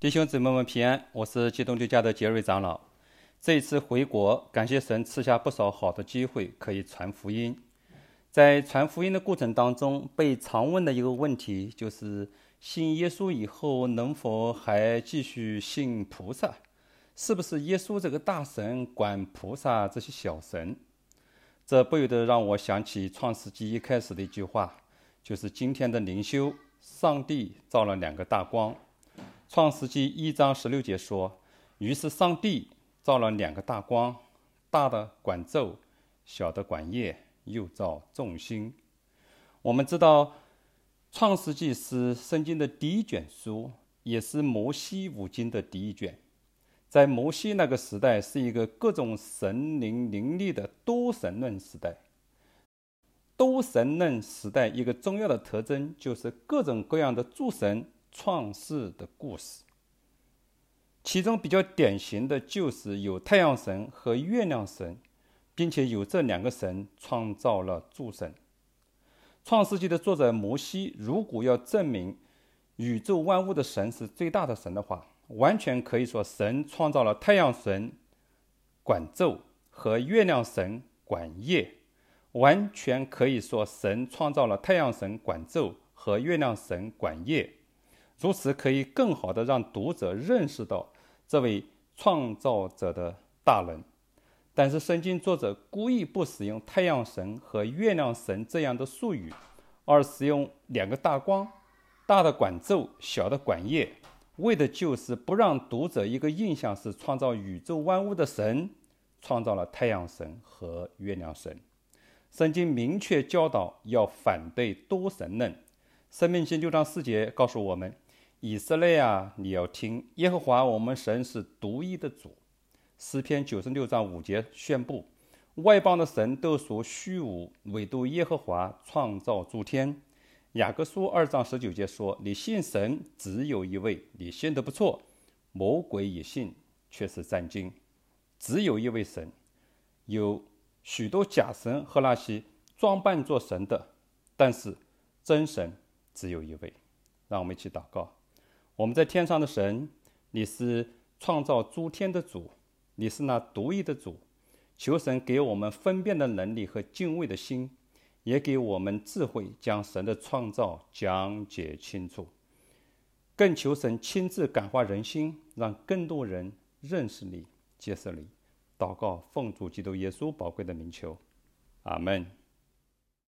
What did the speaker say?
弟兄姊妹们平安，我是基督教家的杰瑞长老。这一次回国，感谢神赐下不少好的机会可以传福音。在传福音的过程当中，被常问的一个问题就是：信耶稣以后能否还继续信菩萨？是不是耶稣这个大神管菩萨这些小神？这不由得让我想起《创世纪》一开始的一句话，就是今天的灵修：上帝造了两个大光。创世纪1章16节说，于是上帝造了两个大光，大的管昼，小的管夜，又造众星。我们知道创世纪是圣经的第一卷书，也是摩西五经的第一卷。在摩西那个时代，是一个各种神灵林立的多神论时代。多神论时代一个重要的特征，就是各种各样的诸神创世的故事，其中比较典型的就是有太阳神和月亮神，并且有这两个神创造了诸神。创世纪的作者摩西如果要证明宇宙万物的神是最大的神的话，完全可以说神创造了太阳神管昼和月亮神管夜，完全可以说神创造了太阳神管昼和月亮神管夜。如此可以更好地让读者认识到这位创造者的大能。但是圣经作者故意不使用太阳神和月亮神这样的术语，而使用两个大光，大的管昼，小的管夜，为的就是不让读者一个印象是创造宇宙万物的神创造了太阳神和月亮神。圣经明确教导要反对多神论。申命记6章4节告诉我们，以色列啊，你要听，耶和华我们神是独一的主。诗篇96章5节宣布，外邦的神都属虚无，唯独耶和华创造诸天。雅各书2章19节说，你信神只有一位，你信得不错，魔鬼也信，却是战惊。只有一位神，有许多假神和那些装扮作神的，但是真神只有一位。让我们一起祷告。我们在天上的神，你是创造诸天的主，你是那独一的主。求神给我们分辨的能力和敬畏的心，也给我们智慧，将神的创造讲解清楚。更求神亲自感化人心，让更多人认识你，接受你。祷告奉主基督耶稣宝贵的名求，阿们。